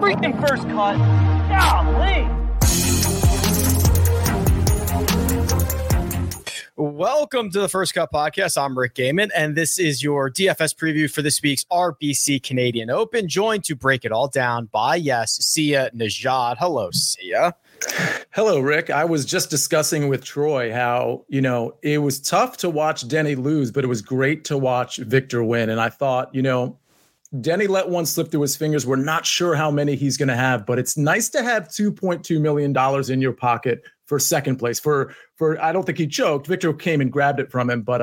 Freaking First Cut. Golly. Welcome to the First Cut Podcast. I'm Rick Gehman, and this is your DFS preview for this week's RBC Canadian Open, joined to break it all down by, Sia Nejad. Hello, Sia. Hello, Rick. I was just discussing with Troy how, it was tough to watch Denny lose, but it was great to watch Victor win. And I thought, Denny let one slip through his fingers. We're not sure how many he's going to have, but it's nice to have $2.2 million in your pocket for second place. For I don't think he choked. Victor came and grabbed it from him, but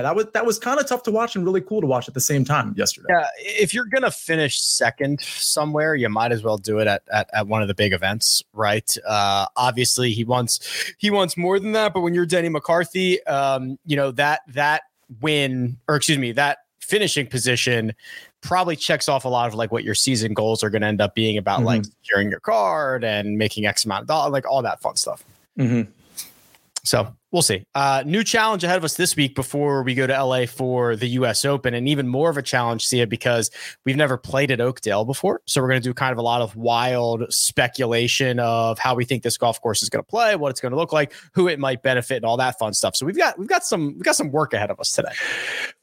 that was kind of tough to watch and really cool to watch at the same time yesterday. Yeah, if you're going to finish second somewhere, you might as well do it at one of the big events, right? Obviously, he wants more than that, but when you're Denny McCarthy, that win, or excuse me, that finishing position probably checks off a lot of like what your season goals are going to end up being about, like securing your card and making X amount of dollars, like all that fun stuff. Mm-hmm. So we'll see. New challenge ahead of us this week before we go to LA for the US Open, and even more of a challenge, Sia, because we've never played at Oakdale before. So we're going to do kind of a lot of wild speculation of how we think this golf course is going to play, what it's going to look like, who it might benefit, and all that fun stuff. So we've got some work ahead of us today.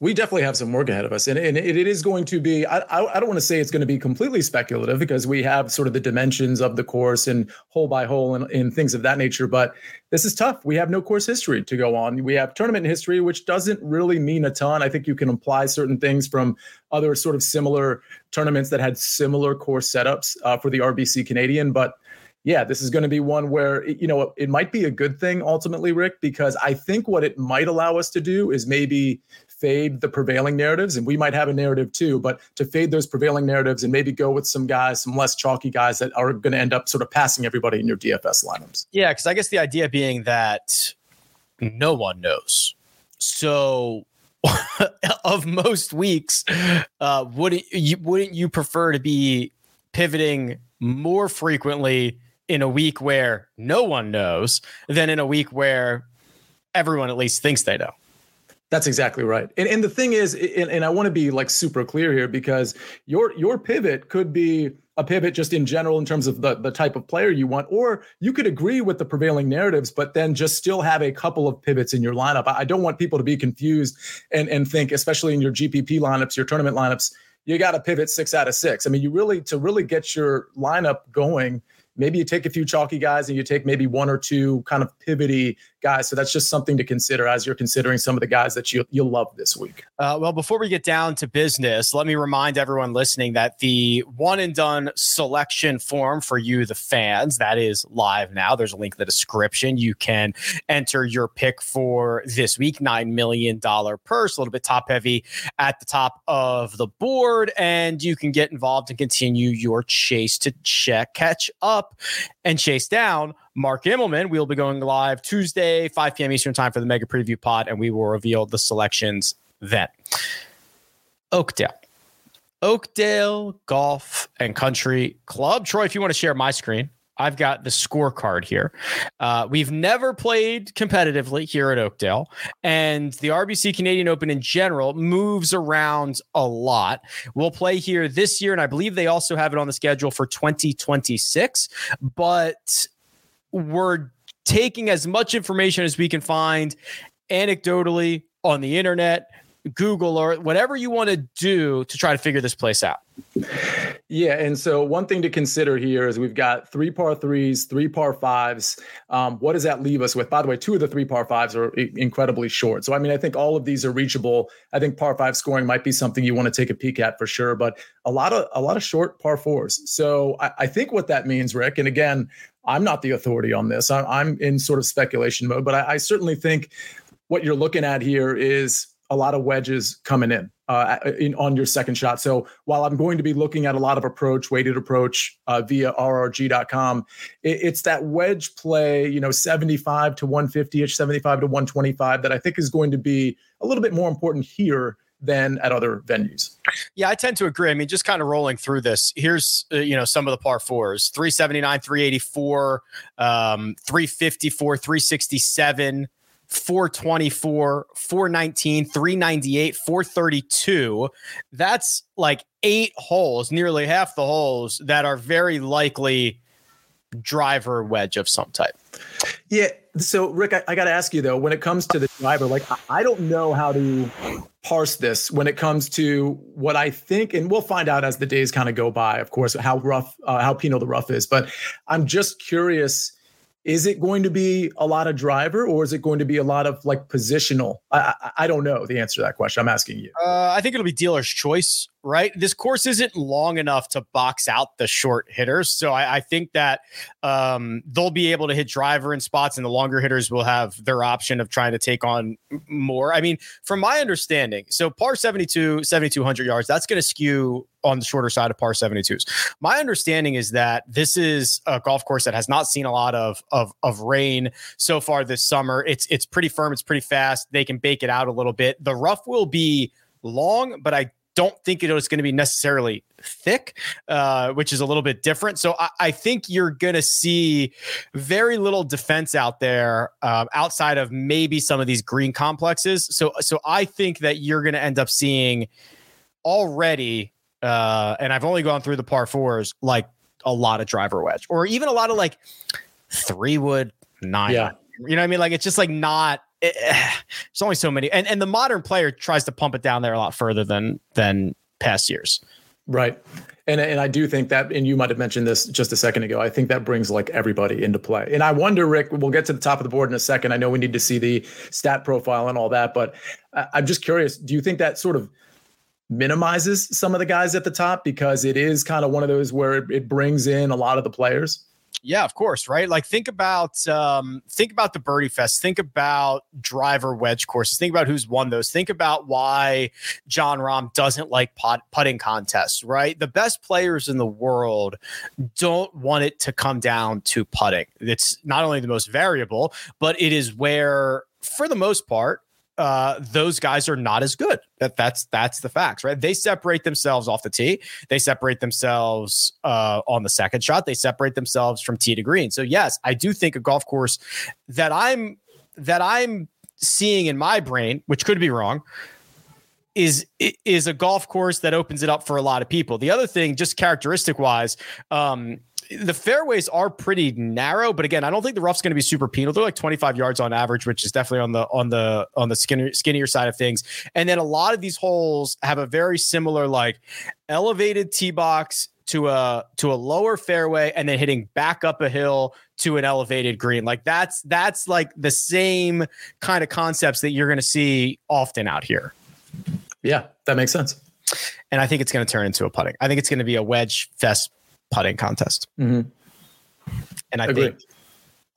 We definitely have some work ahead of us, and it is going to be. I don't want to say it's going to be completely speculative because we have sort of the dimensions of the course and hole by hole and things of that nature, but this is tough. We have no course history to go on. We have tournament history, which doesn't really mean a ton. I think you can apply certain things from other sort of similar tournaments that had similar course setups for the RBC Canadian. But yeah, this is going to be one where, it might be a good thing ultimately, Rick, because I think what it might allow us to do is maybe fade the prevailing narratives, and we might have a narrative too, but to fade those prevailing narratives and maybe go with some less chalky guys that are going to end up sort of passing everybody in your DFS lineups. Yeah, because I guess the idea being that no one knows. So of most weeks, wouldn't you prefer to be pivoting more frequently in a week where no one knows than in a week where everyone at least thinks they know? That's exactly right. And the thing is, and I want to be like super clear here, because your pivot could be a pivot just in general in terms of the type of player you want, or you could agree with the prevailing narratives, but then just still have a couple of pivots in your lineup. I don't want people to be confused and think, especially in your GPP lineups, your tournament lineups, you got to pivot 6 out of 6. I mean, to really get your lineup going, maybe you take a few chalky guys and you take maybe 1 or 2 kind of pivoty guys. So that's just something to consider as you're considering some of the guys that you'll love this week. Well, before we get down to business, let me remind everyone listening that the one and done selection form for you, the fans, that is live now. There's a link in the description. You can enter your pick for this week, $9 million purse, a little bit top heavy at the top of the board, and you can get involved and continue your chase to catch up and chase down Mark Immelman. We'll be going live Tuesday, 5 p.m. Eastern time for the Mega Preview Pod, and we will reveal the selections then. Oakdale Golf and Country Club. Troy, if you want to share my screen, I've got the scorecard here. We've never played competitively here at Oakdale, and the RBC Canadian Open in general moves around a lot. We'll play here this year, and I believe they also have it on the schedule for 2026, but we're taking as much information as we can find anecdotally on the internet, Google or whatever you want to do to try to figure this place out. Yeah. And so one thing to consider here is we've got 3 par 3s, 3 par 5s. What does that leave us with? By the way, 2 of the 3 par 5s are incredibly short. So, I mean, I think all of these are reachable. I think par 5 scoring might be something you want to take a peek at for sure, but a lot of short par 4s. So I think what that means, Rick, and again, I'm not the authority on this. I'm in sort of speculation mode, but I certainly think what you're looking at here is a lot of wedges coming in on your second shot. So while I'm going to be looking at a lot of weighted approach via rrg.com, it's that wedge play, 75 to 150-ish, 75 to 125 that I think is going to be a little bit more important here than at other venues. Yeah, I tend to agree. I mean, just kind of rolling through this, here's, some of the par 4s, 379, 384, 354, 367, 424, 419, 398, 432. That's like 8 holes, nearly half the holes that are very likely driver wedge of some type. Yeah. So, Rick, I got to ask you, though, when it comes to the driver, like I don't know how to parse this when it comes to what I think, and we'll find out as the days kind of go by, of course, how penal the rough is. But I'm just curious, is it going to be a lot of driver or is it going to be a lot of like positional? I don't know the answer to that question. I'm asking you. I think it'll be dealer's choice, right? This course isn't long enough to box out the short hitters. So I think that they'll be able to hit driver in spots and the longer hitters will have their option of trying to take on more. I mean, from my understanding, so par 72, 7,200 yards, that's going to skew on the shorter side of par 72s. My understanding is that this is a golf course that has not seen a lot of rain so far this summer. It's pretty firm. It's pretty fast. They can bake it out a little bit. The rough will be long, but I don't think it's going to be necessarily thick, which is a little bit different. So I think you're going to see very little defense out there outside of maybe some of these green complexes. So I think that you're going to end up seeing already, and I've only gone through the par 4s, like a lot of driver wedge or even a lot of like 3-wood 9. Yeah. You know what I mean? Like, it's just like not, there's only so many. And the modern player tries to pump it down there a lot further than past years. Right. And I do think that, and you might've mentioned this just a second ago, I think that brings like everybody into play. And I wonder, Rick, we'll get to the top of the board in a second. I know we need to see the stat profile and all that, but I'm just curious, do you think that sort of minimizes some of the guys at the top because it is kind of one of those where it brings in a lot of the players? Yeah, of course, right? Like think about the birdie fest, think about driver wedge courses, think about who's won those, think about why Jon Rahm doesn't like putting contests, right? The best players in the world don't want it to come down to putting. It's not only the most variable, but it is where, for the most part, those guys are not as good. That's the facts, right? They separate themselves off the tee. They separate themselves on the second shot. They separate themselves from tee to green. So yes, I do think a golf course that I'm seeing in my brain, which could be wrong, is a golf course that opens it up for a lot of people. The other thing, just characteristic wise, the fairways are pretty narrow, but again, I don't think the rough's going to be super penal. They're like 25 yards on average, which is definitely on the skinnier side of things. And then a lot of these holes have a very similar like elevated tee box to a lower fairway, and then hitting back up a hill to an elevated green. Like that's like the same kind of concepts that you're going to see often out here. Yeah, that makes sense. And I think it's going to turn into a putting. I think it's going to be a wedge fest putting contest. Mm-hmm. And I Agreed. Think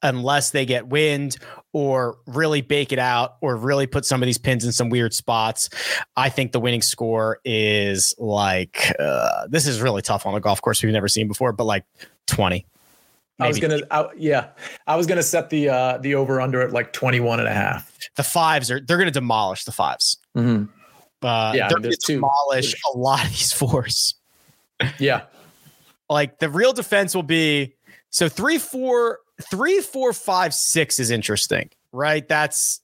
unless they get wind or really bake it out or really put some of these pins in some weird spots, I think the winning score is like, this is really tough on a golf course we've never seen before, but like 20. Maybe. I was going to set the over under at like 21.5. The 5s they're going to demolish the 5s. Mm-hmm. They're going to demolish a lot of these 4s. Yeah. Like the real defense will be, so 3, 4, 5, 6 is interesting, right? That's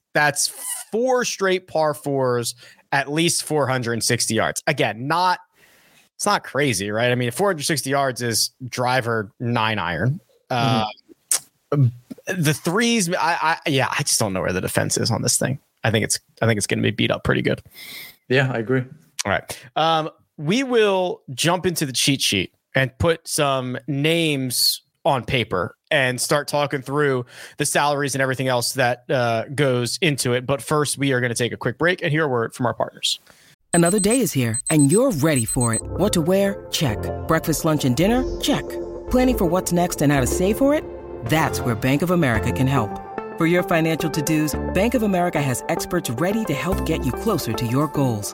4 straight par 4s, at least 460 yards. Again, it's not crazy, right? I mean, 460 yards is driver 9-iron. The 3s, I just don't know where the defense is on this thing. I think it's going to be beat up pretty good. Yeah, I agree. All right. We will jump into the cheat sheet and put some names on paper and start talking through the salaries and everything else that goes into it. But first, we are going to take a quick break and hear a word from our partners. Another day is here and you're ready for it. What to wear? Check. Breakfast, lunch, and dinner? Check. Planning for what's next and how to save for it? That's where Bank of America can help. For your financial to-dos, Bank of America has experts ready to help get you closer to your goals.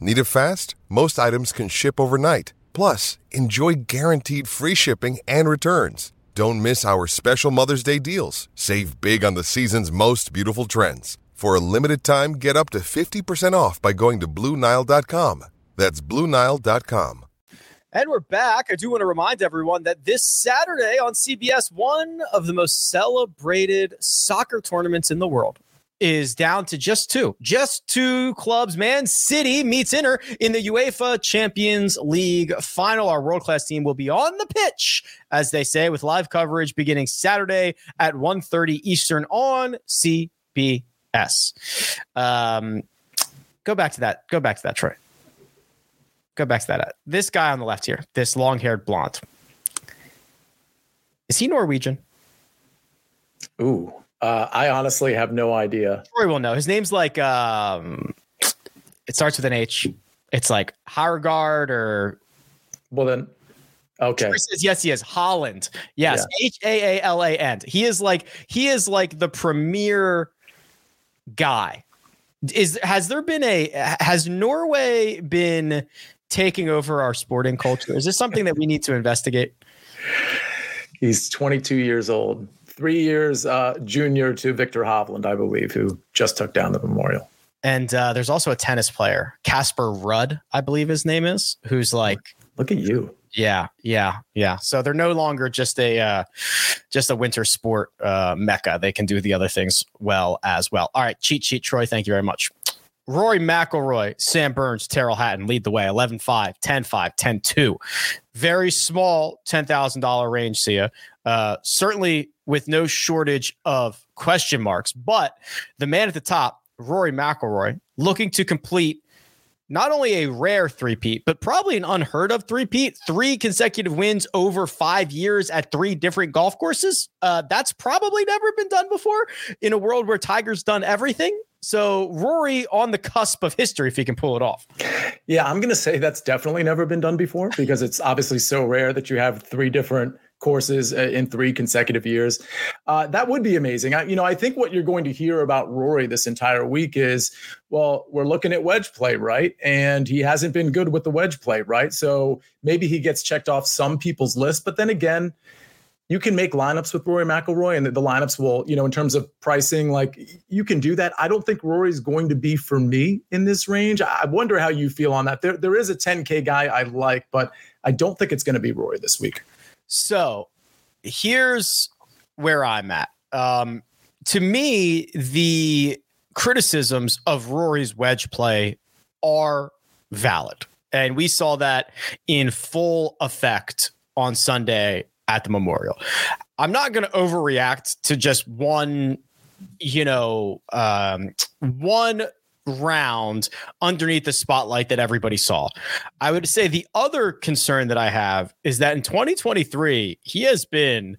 Need it fast? Most items can ship overnight. Plus, enjoy guaranteed free shipping and returns. Don't miss our special Mother's Day deals. Save big on the season's most beautiful trends. For a limited time, get up to 50% off by going to BlueNile.com. That's BlueNile.com. And we're back. I do want to remind everyone that this Saturday on CBS, one of the most celebrated soccer tournaments in the world is down to just two clubs. Man City meets Inter in the UEFA Champions League final. Our world-class team will be on the pitch, as they say, with live coverage beginning Saturday at 1:30 Eastern on CBS. Go back to that, Troy. Go back to that. This guy on the left here, this long-haired blonde. Is he Norwegian? Ooh. I honestly have no idea. Troy will know. His name's like, it starts with an H. It's like Hargard or... Well then, okay. Troy says, yes, he is. Holland. Yes. Yeah. Haaland. He is like the premier guy. Has Norway been taking over our sporting culture? Is this something that we need to investigate? He's 22 years old. 3 years junior to Victor Hovland, I believe, who just took down the Memorial. And there's also a tennis player, Casper Rudd, I believe his name is, who's like... Look at you. Yeah. So they're no longer just a winter sport mecca. They can do the other things well as well. All right, cheat, Troy. Thank you very much. Rory McIlroy, Sam Burns, Tyrrell Hatton lead the way. 11-5, 10-5, 10-2. Very small $10,000 range, Sia. Certainly with no shortage of question marks. But the man at the top, Rory McIlroy, looking to complete not only a rare three-peat, but probably an unheard of three-peat. 3 consecutive wins over 5 years at 3 different golf courses. That's probably never been done before in a world where Tiger's done everything. So Rory on the cusp of history, if he can pull it off. Yeah, I'm going to say that's definitely never been done before because it's obviously so rare that you have 3 different courses in 3 consecutive years. That would be amazing. I think what you're going to hear about Rory this entire week is, well, we're looking at wedge play, right? And he hasn't been good with the wedge play, right? So maybe he gets checked off some people's list, but then again, you can make lineups with Rory McIlroy and the lineups will, in terms of pricing, like you can do that. I don't think Rory's going to be for me in this range. I wonder how you feel on that. There is a 10K guy I like, but I don't think it's going to be Rory this week. So here's where I'm at. To me, the criticisms of Rory's wedge play are valid. And we saw that in full effect on Sunday at the Memorial. I'm not going to overreact to just one round underneath the spotlight that everybody saw. I would say the other concern that I have is that in 2023, he has been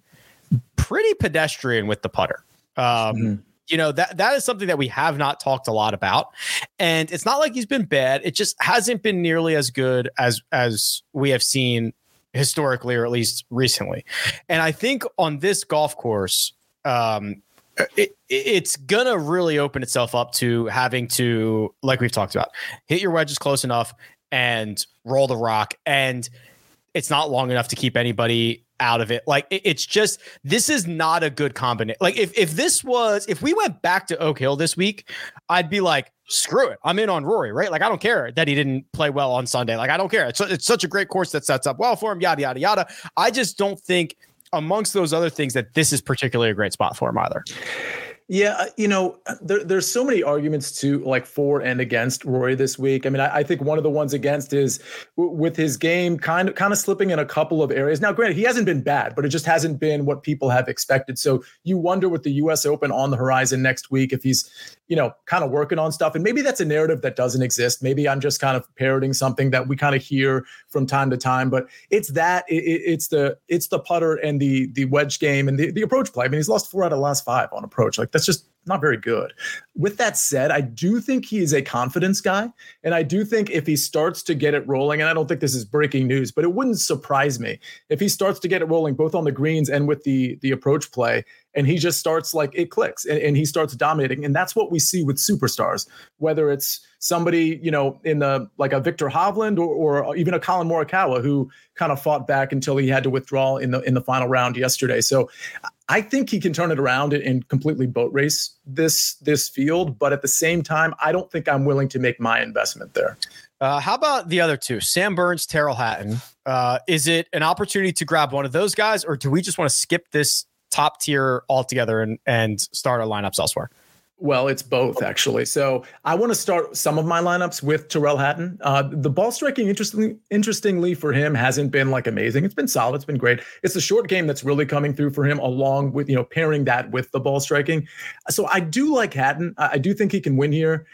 pretty pedestrian with the putter. That is something that we have not talked a lot about. And it's not like he's been bad. It just hasn't been nearly as good as we have seen historically, or at least recently. And I think on this golf course, it's going to really open itself up to having to, like we've talked about, hit your wedges close enough and roll the rock. And it's not long enough to keep anybody out of it. Like, it's just, this is not a good combination. Like, if we went back to Oak Hill this week, I'd be like, screw it, I'm in on Rory, right? Like, I don't care that he didn't play well on Sunday. Like, I don't care. It's such a great course that sets up well for him, yada, yada, yada. I just don't think amongst those other things that this is particularly a great spot for him either. Yeah, you know, there's so many arguments to like for and against Rory this week. I mean, I think one of the ones against is with his game kind of slipping in a couple of areas. Now, granted, he hasn't been bad, but it just hasn't been what people have expected. So you wonder with the US Open on the horizon next week if he's, you know, kind of working on stuff. And maybe that's a narrative that doesn't exist. Maybe I'm just kind of parroting something that we kind of hear from time to time. But it's that it's the putter and the wedge game and the approach play. I mean, he's lost 4 out of the last 5 on approach. Like, that's just not very good. With that said, I do think he is a confidence guy. And I do think if he starts to get it rolling, and I don't think this is breaking news, but it wouldn't surprise me if he starts to get it rolling both on the greens and with the approach play, and he just starts, like, it clicks and he starts dominating. And that's what we see with superstars, whether it's somebody, you know, in the, like a Victor Hovland or even a Colin Morikawa, who kind of fought back until he had to withdraw in the final round yesterday. So I think he can turn it around and completely boat race this field. But at the same time, I don't think I'm willing to make my investment there. How about the other two? Sam Burns, Tyrrell Hatton. Is it an opportunity to grab one of those guys, or do we just want to skip this top tier altogether and start our lineups elsewhere? Well, it's both, actually. So I want to start some of my lineups with Tyrrell Hatton. The ball striking, interestingly for him, hasn't been like amazing. It's been solid. It's been great. It's the short game that's really coming through for him, along with, you know, pairing that with the ball striking. So I do like Hatton. I do think he can win here.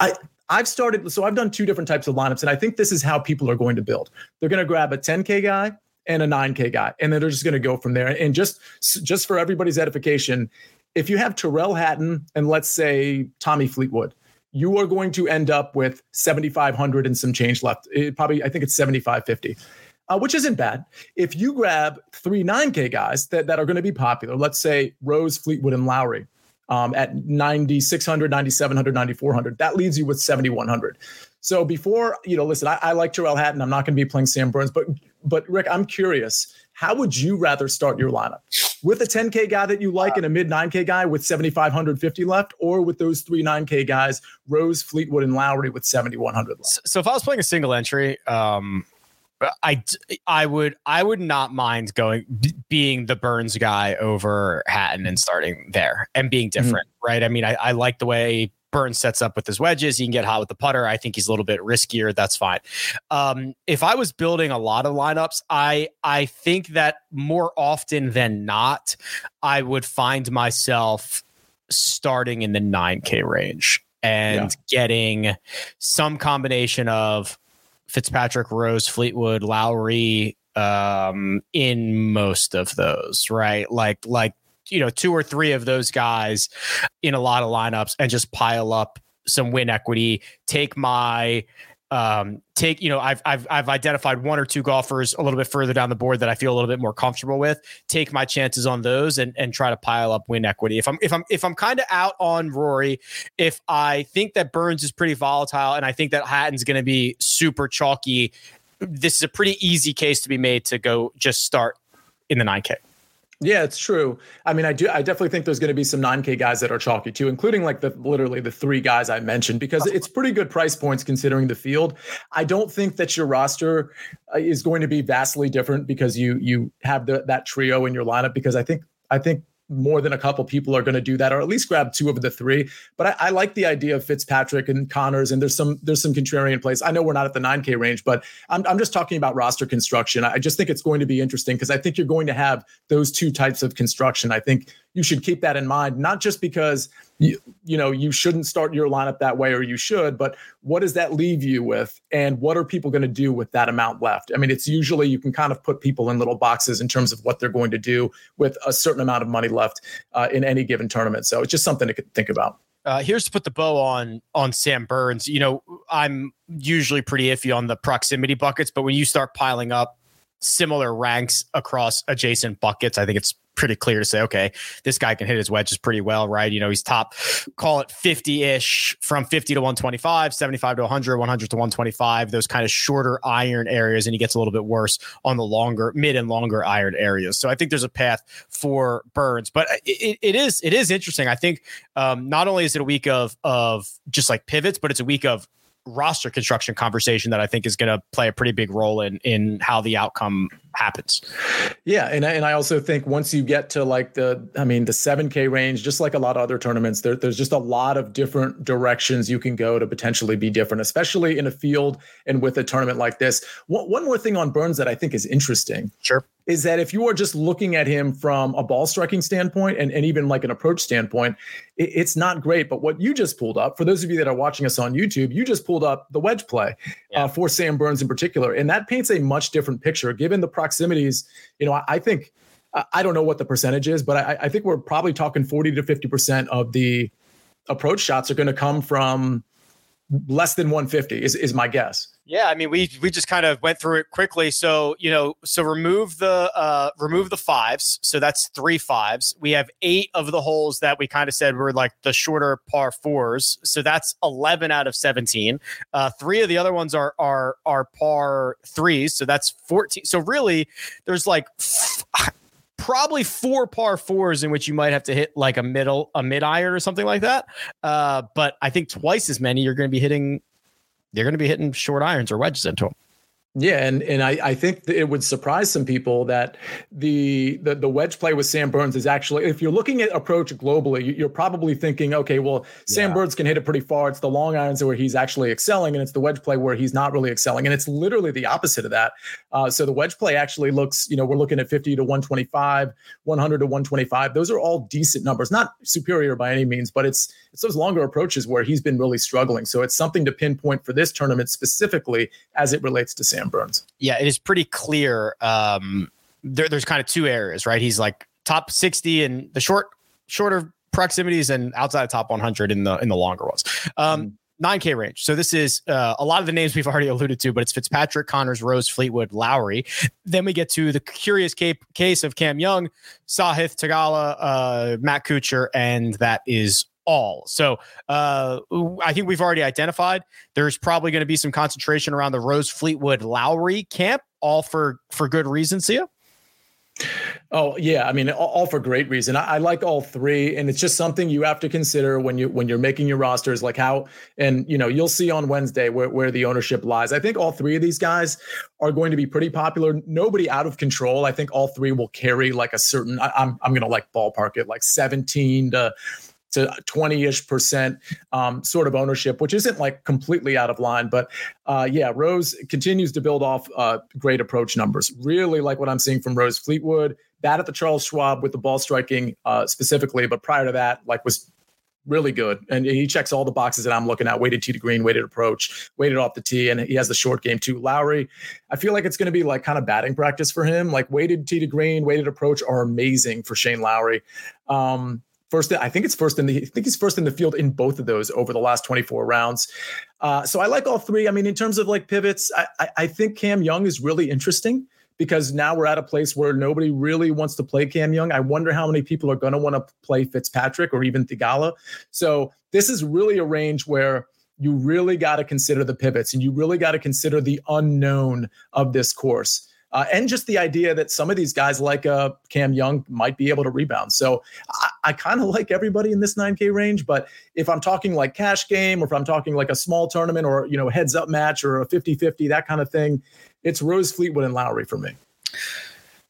I've done 2 different types of lineups, and I think this is how people are going to build. They're going to grab a 10K guy and a 9K guy, and then they're just going to go from there. And just for everybody's edification, if you have Tyrrell Hatton and, let's say, Tommy Fleetwood, you are going to end up with 7,500 and some change left. I think it's 7,550, which isn't bad. If you grab 3 9K guys that are going to be popular, let's say Rose, Fleetwood, and Lowry, at 9,600, 9,700, 9,400, that leaves you with 7,100. So before, you know, listen, I like Tyrrell Hatton. I'm not going to be playing Sam Burns, but Rick, I'm curious, how would you rather start your lineup? With a 10K guy that you like and a mid 9K guy with 7,550 left, or with those 3 9K guys, Rose, Fleetwood, and Lowry, with 7,100 left? So if I was playing a single entry, I would not mind being the Burns guy over Hatton and starting there and being different, right? I mean, I like the way Burns sets up with his wedges. He can get hot with the putter. I think he's a little bit riskier. That's fine. If I was building a lot of lineups, I think that more often than not, I would find myself starting in the 9K range and getting some combination of Fitzpatrick, Rose, Fleetwood, Lowry, in most of those, right? Like, you know, 2 or 3 of those guys in a lot of lineups, and just pile up some win equity. Take my, you know, I've identified 1 or 2 golfers a little bit further down the board that I feel a little bit more comfortable with. Take my chances on those and try to pile up win equity. If I'm kind of out on Rory, if I think that Burns is pretty volatile and I think that Hatton's going to be super chalky, this is a pretty easy case to be made to go just start in the 9K. Yeah, it's true. I mean, I definitely think there's going to be some 9K guys that are chalky too, including like literally the 3 guys I mentioned, because it's pretty good price points considering the field. I don't think that your roster is going to be vastly different because you have that trio in your lineup, because I think more than a couple people are going to do that, or at least grab 2 of the 3. But I like the idea of Fitzpatrick and Connors, and there's some contrarian plays. I know we're not at the 9K range, but I'm just talking about roster construction. I just think it's going to be interesting because I think you're going to have those 2 types of construction. I think you should keep that in mind, not just because you know you shouldn't start your lineup that way, or you should, but what does that leave you with, and what are people going to do with that amount left? I mean, it's usually you can kind of put people in little boxes in terms of what they're going to do with a certain amount of money left in any given tournament. So it's just something to think about. Here's to put the bow on Sam Burns. You know, I'm usually pretty iffy on the proximity buckets, but when you start piling up similar ranks across adjacent buckets, I think it's pretty clear to say, okay, this guy can hit his wedges pretty well, right? You know, he's top, call it 50-ish, from 50 to 125, 75 to 100, 100 to 125, those kind of shorter iron areas, and he gets a little bit worse on the longer, mid and longer iron areas. So I think there's a path for Burns, but it is interesting. I think not only is it a week of just like pivots, but it's a week of roster construction conversation that I think is going to play a pretty big role in how the outcome happens. Yeah. And I also think once you get to like the 7K range, just like a lot of other tournaments, there's just a lot of different directions you can go to potentially be different, especially in a field and with a tournament like this. One more thing on Burns that I think is interesting. Sure. Is that if you are just looking at him from a ball striking standpoint and even like an approach standpoint, it's not great. But what you just pulled up, for those of you that are watching us on YouTube, you just pulled up the wedge play for Sam Burns in particular. And that paints a much different picture given the proximities. You know, I think, I don't know what the percentage is, but I think we're probably talking 40 to 50% of the approach shots are going to come from less than 150 is my guess. Yeah, I mean, we just kind of went through it quickly. So, you know, remove the fives. So that's 3 5s. We have 8 of the holes that we kind of said were like the shorter par 4s. So that's 11 out of 17. 3 of the other ones are par 3s. So that's 14. So really, there's like probably 4 par 4s in which you might have to hit like a mid iron or something like that. But I think twice as many you're going to be hitting short irons or wedges into them. Yeah, and I think that it would surprise some people that the wedge play with Sam Burns is actually, if you're looking at approach globally, you're probably thinking, okay, well, Sam Burns can hit it pretty far. It's the long irons where he's actually excelling, and it's the wedge play where he's not really excelling. And it's literally the opposite of that. So the wedge play actually looks, you know, we're looking at 50 to 125, 100 to 125. Those are all decent numbers, not superior by any means, but it's those longer approaches where he's been really struggling. So it's something to pinpoint for this tournament specifically as it relates to Sam Burns. Yeah, it is pretty clear. There's kind of two areas, right? He's like top 60 in the shorter proximities and outside of top 100 in the longer ones. 9K range. So this is a lot of the names we've already alluded to, but it's Fitzpatrick, Connors, Rose, Fleetwood, Lowry. Then we get to the curious case of Cam Young, Sahith, Tagala, Matt Kuchar, and that is all. So I think we've already identified there's probably going to be some concentration around the Rose, Fleetwood, Lowry camp, all for good reason, Sia? Oh, yeah. I mean, all for great reason. I like all three, and it's just something you have to consider when you're making your rosters, like how, and you know, you'll see on Wednesday where the ownership lies. I think all three of these guys are going to be pretty popular. Nobody out of control. I think all three will carry like a certain, I'm going to like ballpark it, like 17 to 20-ish% sort of ownership, which isn't like completely out of line. But Rose continues to build off great approach numbers. Really like what I'm seeing from Rose Fleetwood. That at the Charles Schwab with the ball striking specifically, but prior to that, like was really good. And he checks all the boxes that I'm looking at. Weighted tee to green, weighted approach, weighted off the tee. And he has the short game too. Lowry, I feel like it's going to be like kind of batting practice for him. Like weighted tee to green, weighted approach are amazing for Shane Lowry. I think he's first in the field in both of those over the last 24 rounds. So I like all three. I mean, in terms of like pivots, I think Cam Young is really interesting because now we're at a place where nobody really wants to play Cam Young. I wonder how many people are going to want to play Fitzpatrick or even Tagala. So this is really a range where you really got to consider the pivots and you really got to consider the unknown of this course. And just the idea that some of these guys like Cam Young might be able to rebound. So I kind of like everybody in this 9K range, but if I'm talking like cash game or if I'm talking like a small tournament or, you know, heads up match or a 50-50, that kind of thing, it's Rose, Fleetwood, and Lowry for me.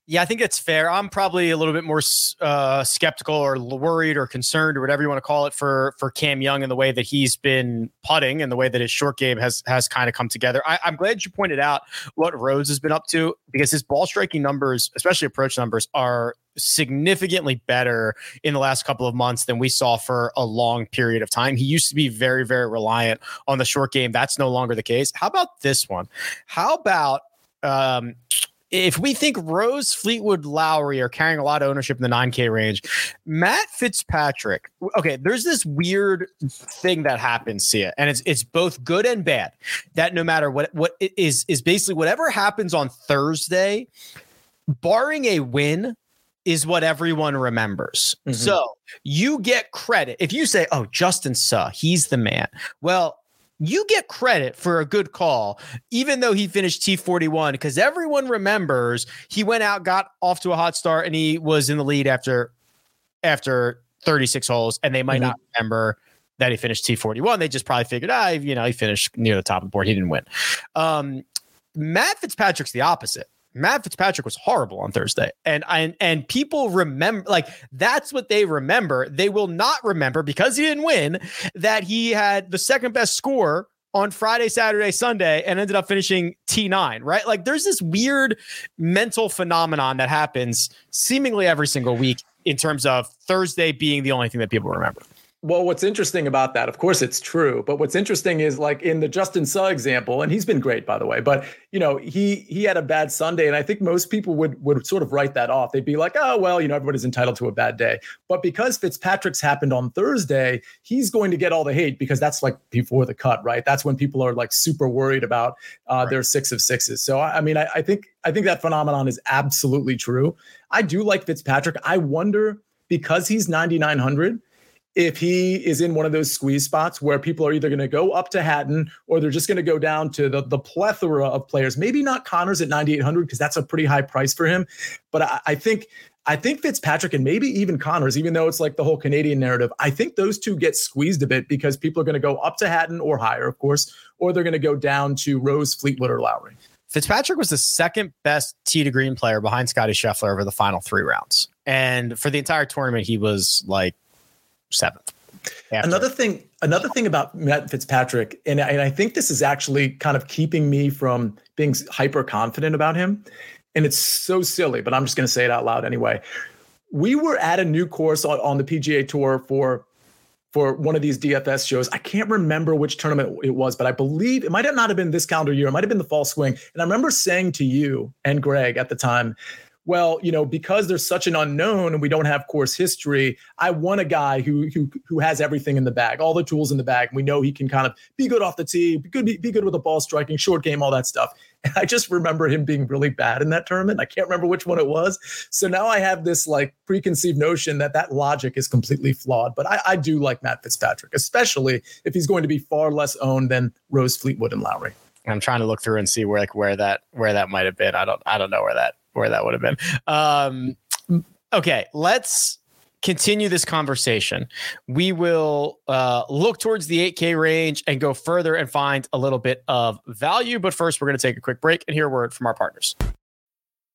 Yeah, I think it's fair. I'm probably a little bit more skeptical or worried or concerned or whatever you want to call it for Cam Young and the way that he's been putting and the way that his short game has kind of come together. I'm glad you pointed out what Rhodes has been up to because his ball striking numbers, especially approach numbers, are significantly better in the last couple of months than we saw for a long period of time. He used to be very, very reliant on the short game. That's no longer the case. How about this one? How about... if we think Rose, Fleetwood, Lowry are carrying a lot of ownership in the 9K range, Matt Fitzpatrick, okay, there's this weird thing that happens, Sia, and it's both good and bad, that no matter what is basically whatever happens on Thursday, barring a win, is what everyone remembers. Mm-hmm. So you get credit. If you say, oh, Justin Suh, he's the man. Well, you get credit for a good call, even though he finished T41, because everyone remembers he went out, got off to a hot start, and he was in the lead after 36 holes, and they might not remember that he finished T41. They just probably figured, he finished near the top of the board. He didn't win. Matt Fitzpatrick's the opposite. Matt Fitzpatrick was horrible on Thursday, and people remember, like, that's what they remember. They will not remember, because he didn't win, that he had the second best score on Friday, Saturday, Sunday, and ended up finishing T9, right? Like, there's this weird mental phenomenon that happens seemingly every single week in terms of Thursday being the only thing that people remember. Well, what's interesting about that, of course it's true, but what's interesting is, like, in the Justin Suh example, and he's been great, by the way, but, you know, he had a bad Sunday, and I think most people would sort of write that off. They'd be like, oh, well, you know, everybody's entitled to a bad day. But because Fitzpatrick's happened on Thursday, he's going to get all the hate, because that's, like, before the cut, right? That's when people are, like, super worried about their 6 of 6s. So, I mean, I think that phenomenon is absolutely true. I do like Fitzpatrick. I wonder, because he's 9,900, if he is in one of those squeeze spots where people are either going to go up to Hatton, or they're just going to go down to the plethora of players, maybe not Connors at 9,800, because that's a pretty high price for him. But I think Fitzpatrick and maybe even Connors, even though it's like the whole Canadian narrative, I think those two get squeezed a bit, because people are going to go up to Hatton or higher, of course, or they're going to go down to Rose, Fleetwood, or Lowry. Fitzpatrick was the second best tee to green player behind Scottie Scheffler over the final 3 rounds. And for the entire tournament, he was like 7th. Another thing about Matt Fitzpatrick, and I think this is actually kind of keeping me from being hyper confident about him, and it's so silly, but I'm just going to say it out loud anyway. We were at a new course on the PGA Tour for one of these DFS shows. I can't remember which tournament it was, but I believe it might have not have been this calendar year. It might have been the fall swing. And I remember saying to you and Greg at the time, well, you know, because there's such an unknown and we don't have course history, I want a guy who has everything in the bag, all the tools in the bag. We know he can kind of be good off the tee, be good with the ball striking, short game, all that stuff. And I just remember him being really bad in that tournament. I can't remember which one it was. So now I have this, like, preconceived notion that logic is completely flawed. But I do like Matt Fitzpatrick, especially if he's going to be far less owned than Rose, Fleetwood, and Lowry. I'm trying to look through and see where that might have been. I don't know where that would have been. Okay, let's continue this conversation. We will look towards the 8K range and go further and find a little bit of value. But first, we're going to take a quick break and hear a word from our partners.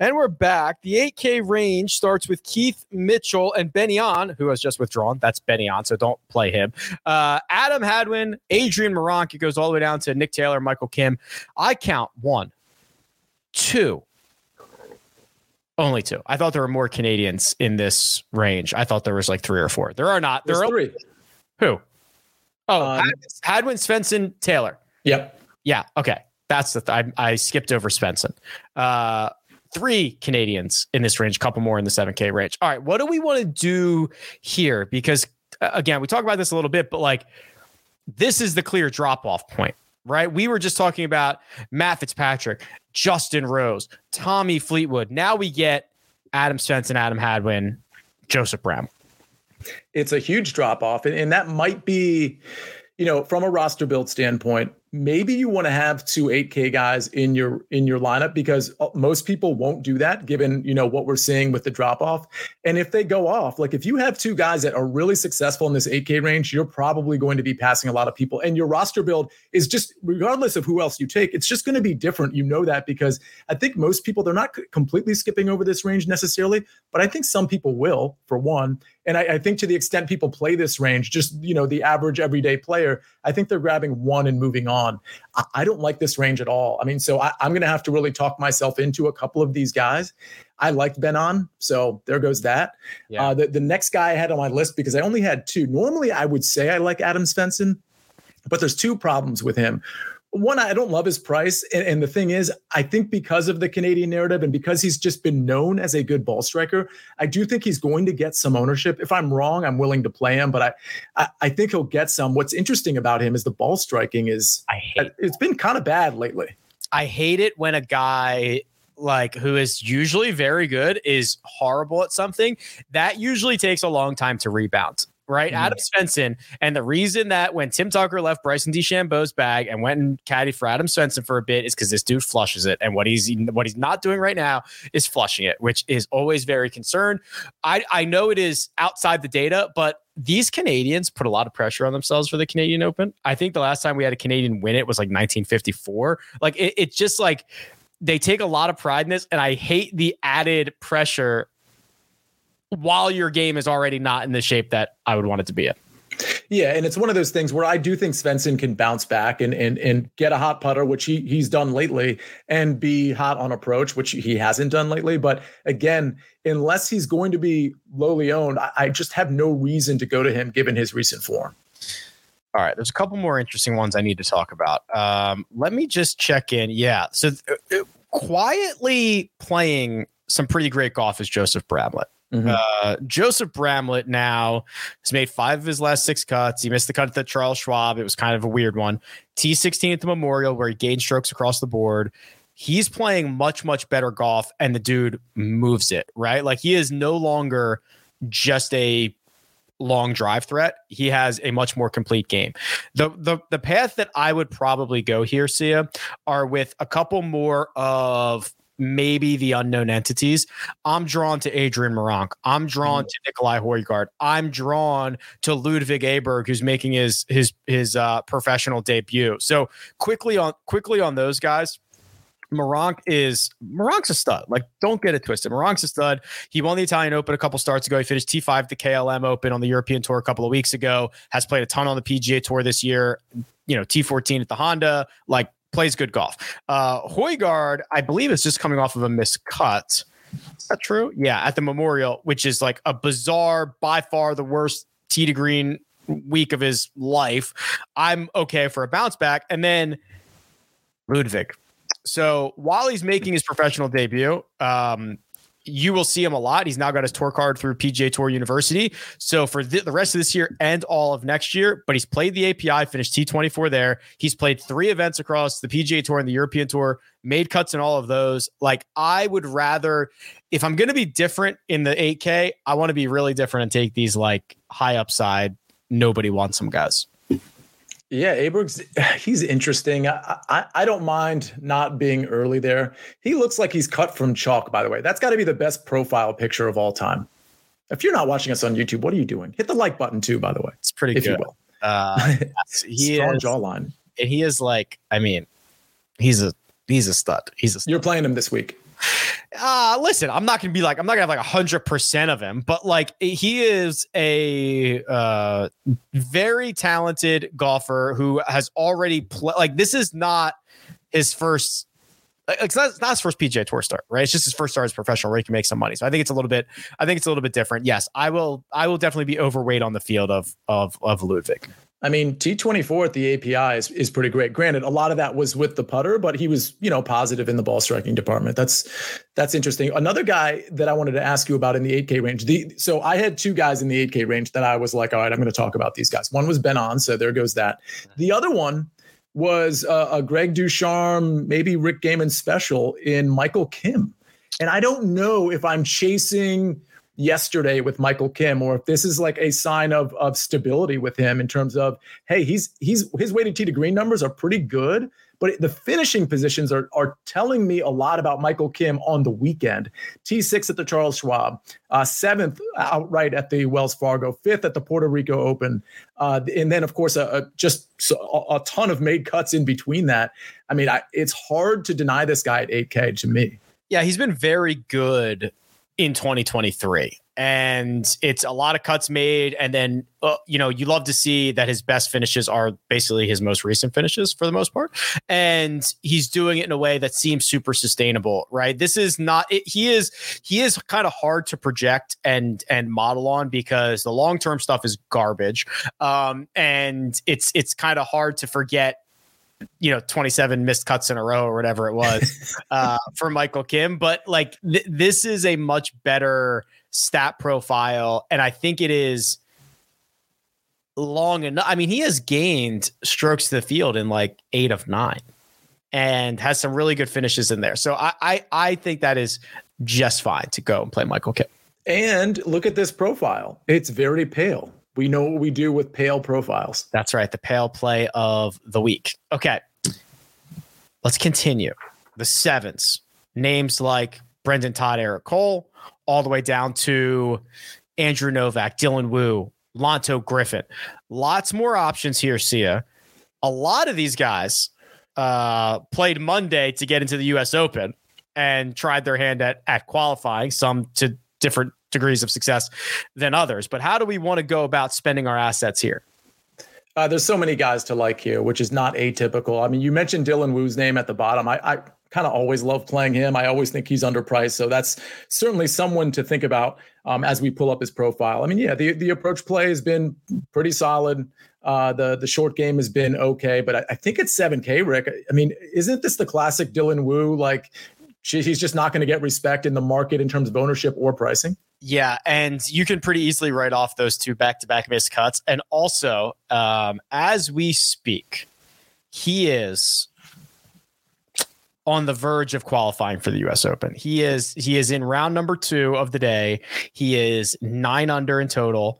And we're back. The 8K range starts with Keith Mitchell and Ben An, who has just withdrawn. That's Ben An, so don't play him. Adam Hadwin, Adrian Meronk. It goes all the way down to Nick Taylor, Michael Kim. I count 1, 2. Only 2. I thought there were more Canadians in this range. I thought there was like 3 or 4. There are not. There are 3. Who? Oh, Hadwin, Svensson, Taylor. Yep. Yeah. Okay. That's I skipped over Svensson. 3 Canadians in this range, a couple more in the 7K range. All right, what do we want to do here? Because, again, we talk about this a little bit, but, like, this is the clear drop-off point, right? We were just talking about Matt Fitzpatrick, Justin Rose, Tommy Fleetwood. Now we get Adam Svensson, Adam Hadwin, Joseph Bramwell. It's a huge drop-off, and that might be, you know, from a roster build standpoint, maybe you want to have 2 8K guys in your lineup, because most people won't do that given, you know, what we're seeing with the drop off. And if they go off, like if you have two guys that are really successful in this 8K range, you're probably going to be passing a lot of people, and your roster build is just, regardless of who else you take, it's just going to be different. You know that, because I think most people, they're not completely skipping over this range necessarily, but I think some people will, for one. And I think to the extent people play this range, just, you know, the average everyday player, I think they're grabbing one and moving on. I don't like this range at all. I mean, so I'm going to have to really talk myself into a couple of these guys. I liked Ben An, so there goes that. Yeah. The next guy I had on my list, because I only had two. Normally, I would say I like Adam Svensson, but there's two problems with him. One, I don't love his price. And the thing is, I think because of the Canadian narrative and because he's just been known as a good ball striker, I do think he's going to get some ownership. If I'm wrong, I'm willing to play him, but I think he'll get some. What's interesting about him is the ball striking is, it's been kind of bad lately. I hate it when a guy like who is usually very good is horrible at something. That usually takes a long time to rebound. Right. Mm-hmm. Adam Svensson. And the reason that when Tim Tucker left Bryson DeChambeau's bag and went and caddied for Adam Svensson for a bit is because this dude flushes it. And what he's not doing right now is flushing it, which is always very concerned. I know it is outside the data, but these Canadians put a lot of pressure on themselves for the Canadian Open. I think the last time we had a Canadian win it was like 1954. Like it's just like they take a lot of pride in this. And I hate the added pressure while your game is already not in the shape that I would want it to be in. Yeah, and it's one of those things where I do think Svensson can bounce back and get a hot putter, which he's done lately, and be hot on approach, which he hasn't done lately. But again, unless he's going to be lowly owned, I just have no reason to go to him given his recent form. All right, there's a couple more interesting ones I need to talk about. Let me just check in. Yeah, so quietly playing some pretty great golf is Joseph Bramlett. Mm-hmm. Joseph Bramlett now has made 5 of his last 6 cuts. He missed the cut at Charles Schwab. It was kind of a weird one. T16 at the Memorial, where he gained strokes across the board. He's playing much, much better golf, and the dude moves it, right? Like he is no longer just a long drive threat. He has a much more complete game. The path that I would probably go here, Sia, are with a couple more of maybe the unknown entities. I'm drawn to Adrian Meronk. I'm drawn to Nikolai Højgaard. I'm drawn to Ludvig Åberg, who's making his professional debut. So quickly on those guys. Meronk's a stud. Like, don't get it twisted. Meronk's a stud. He won the Italian Open a couple starts ago. He finished T5 at the KLM Open on the European Tour a couple of weeks ago. Has played a ton on the PGA Tour this year. You know, T14 at the Honda. Like, plays good golf. Højgaard, I believe, is just coming off of a missed cut. Is that true? Yeah, at the Memorial, which is like a bizarre, by far the worst tee to green week of his life. I'm okay for a bounce back. And then Ludvig. So while he's making his professional debut, you will see him a lot. He's now got his tour card through PGA Tour University. So for the rest of this year and all of next year, but he's played the API, finished T24 there. He's played 3 events across the PGA Tour and the European Tour, made cuts in all of those. Like, I would rather, if I'm going to be different in the 8K, I want to be really different and take these like high upside, nobody wants them guys. Yeah, Åberg's, he's interesting. I don't mind not being early there. He looks like he's cut from chalk, by the way. That's got to be the best profile picture of all time. If you're not watching us on YouTube, what are you doing? Hit the like button too, by the way. It's pretty good. If you will. Strong jawline. And he is like, I mean, he's a stud. He's a stud. You're playing him this week. Listen, I'm not gonna have like 100% of him, but like he is a very talented golfer who has already played. Like, this is not his first. It's not his first PGA Tour start, right? It's just his first start as a professional where he can make some money. So I think it's a little bit different. Yes, I will definitely be overweight on the field of Ludvig. I mean, T24 at the API is pretty great. Granted, a lot of that was with the putter, but he was, you know, positive in the ball striking department. That's interesting. Another guy that I wanted to ask you about in the 8K range. So I had 2 guys in the 8K range that I was like, all right, I'm going to talk about these guys. One was Ben An, so there goes that. The other one was a Greg Ducharme, maybe Rick Gehman special in Michael Kim. And I don't know if I'm chasing yesterday with Michael Kim, or if this is like a sign of stability with him in terms of, hey, his weighted tee to green numbers are pretty good, but the finishing positions are telling me a lot about Michael Kim on the weekend. T6 at the Charles Schwab, 7th outright at the Wells Fargo, 5th at the Puerto Rico Open. And then, of course, a ton of made cuts in between that. I mean, it's hard to deny this guy at 8K to me. Yeah, he's been very good in 2023. And it's a lot of cuts made. And then, you love to see that his best finishes are basically his most recent finishes for the most part. And he's doing it in a way that seems super sustainable, right? This is not, he is kind of hard to project and model on because the long-term stuff is garbage. And it's kind of hard to forget, 27 missed cuts in a row or whatever it was for Michael Kim. But like, this is a much better stat profile, and I think it is long enough. I mean, he has gained strokes to the field in like 8 of 9 and has some really good finishes in there. So I think that is just fine to go and play Michael Kim. And look at this profile. It's very pale. We know what we do with pale profiles. That's right. The pale play of the week. Okay. Let's continue. The sevens. Names like Brendan Todd, Eric Cole, all the way down to Andrew Novak, Dylan Wu, Lonto Griffin. Lots more options here, Sia. A lot of these guys played Monday to get into the US Open and tried their hand at qualifying, some to different degrees of success than others. But how do we want to go about spending our assets here? There's so many guys to like here, which is not atypical. I mean, you mentioned Dylan Wu's name at the bottom. I kind of always love playing him. I always think he's underpriced. So that's certainly someone to think about as we pull up his profile. I mean, yeah, the approach play has been pretty solid. The short game has been okay, but I think it's 7K, Rick. I mean, isn't this the classic Dylan Wu? Like, he's just not going to get respect in the market in terms of ownership or pricing. Yeah, and you can pretty easily write off those two back-to-back missed cuts. And also, as we speak, he is on the verge of qualifying for the U.S. Open. He is in round number 2 of the day. He is 9 under in total.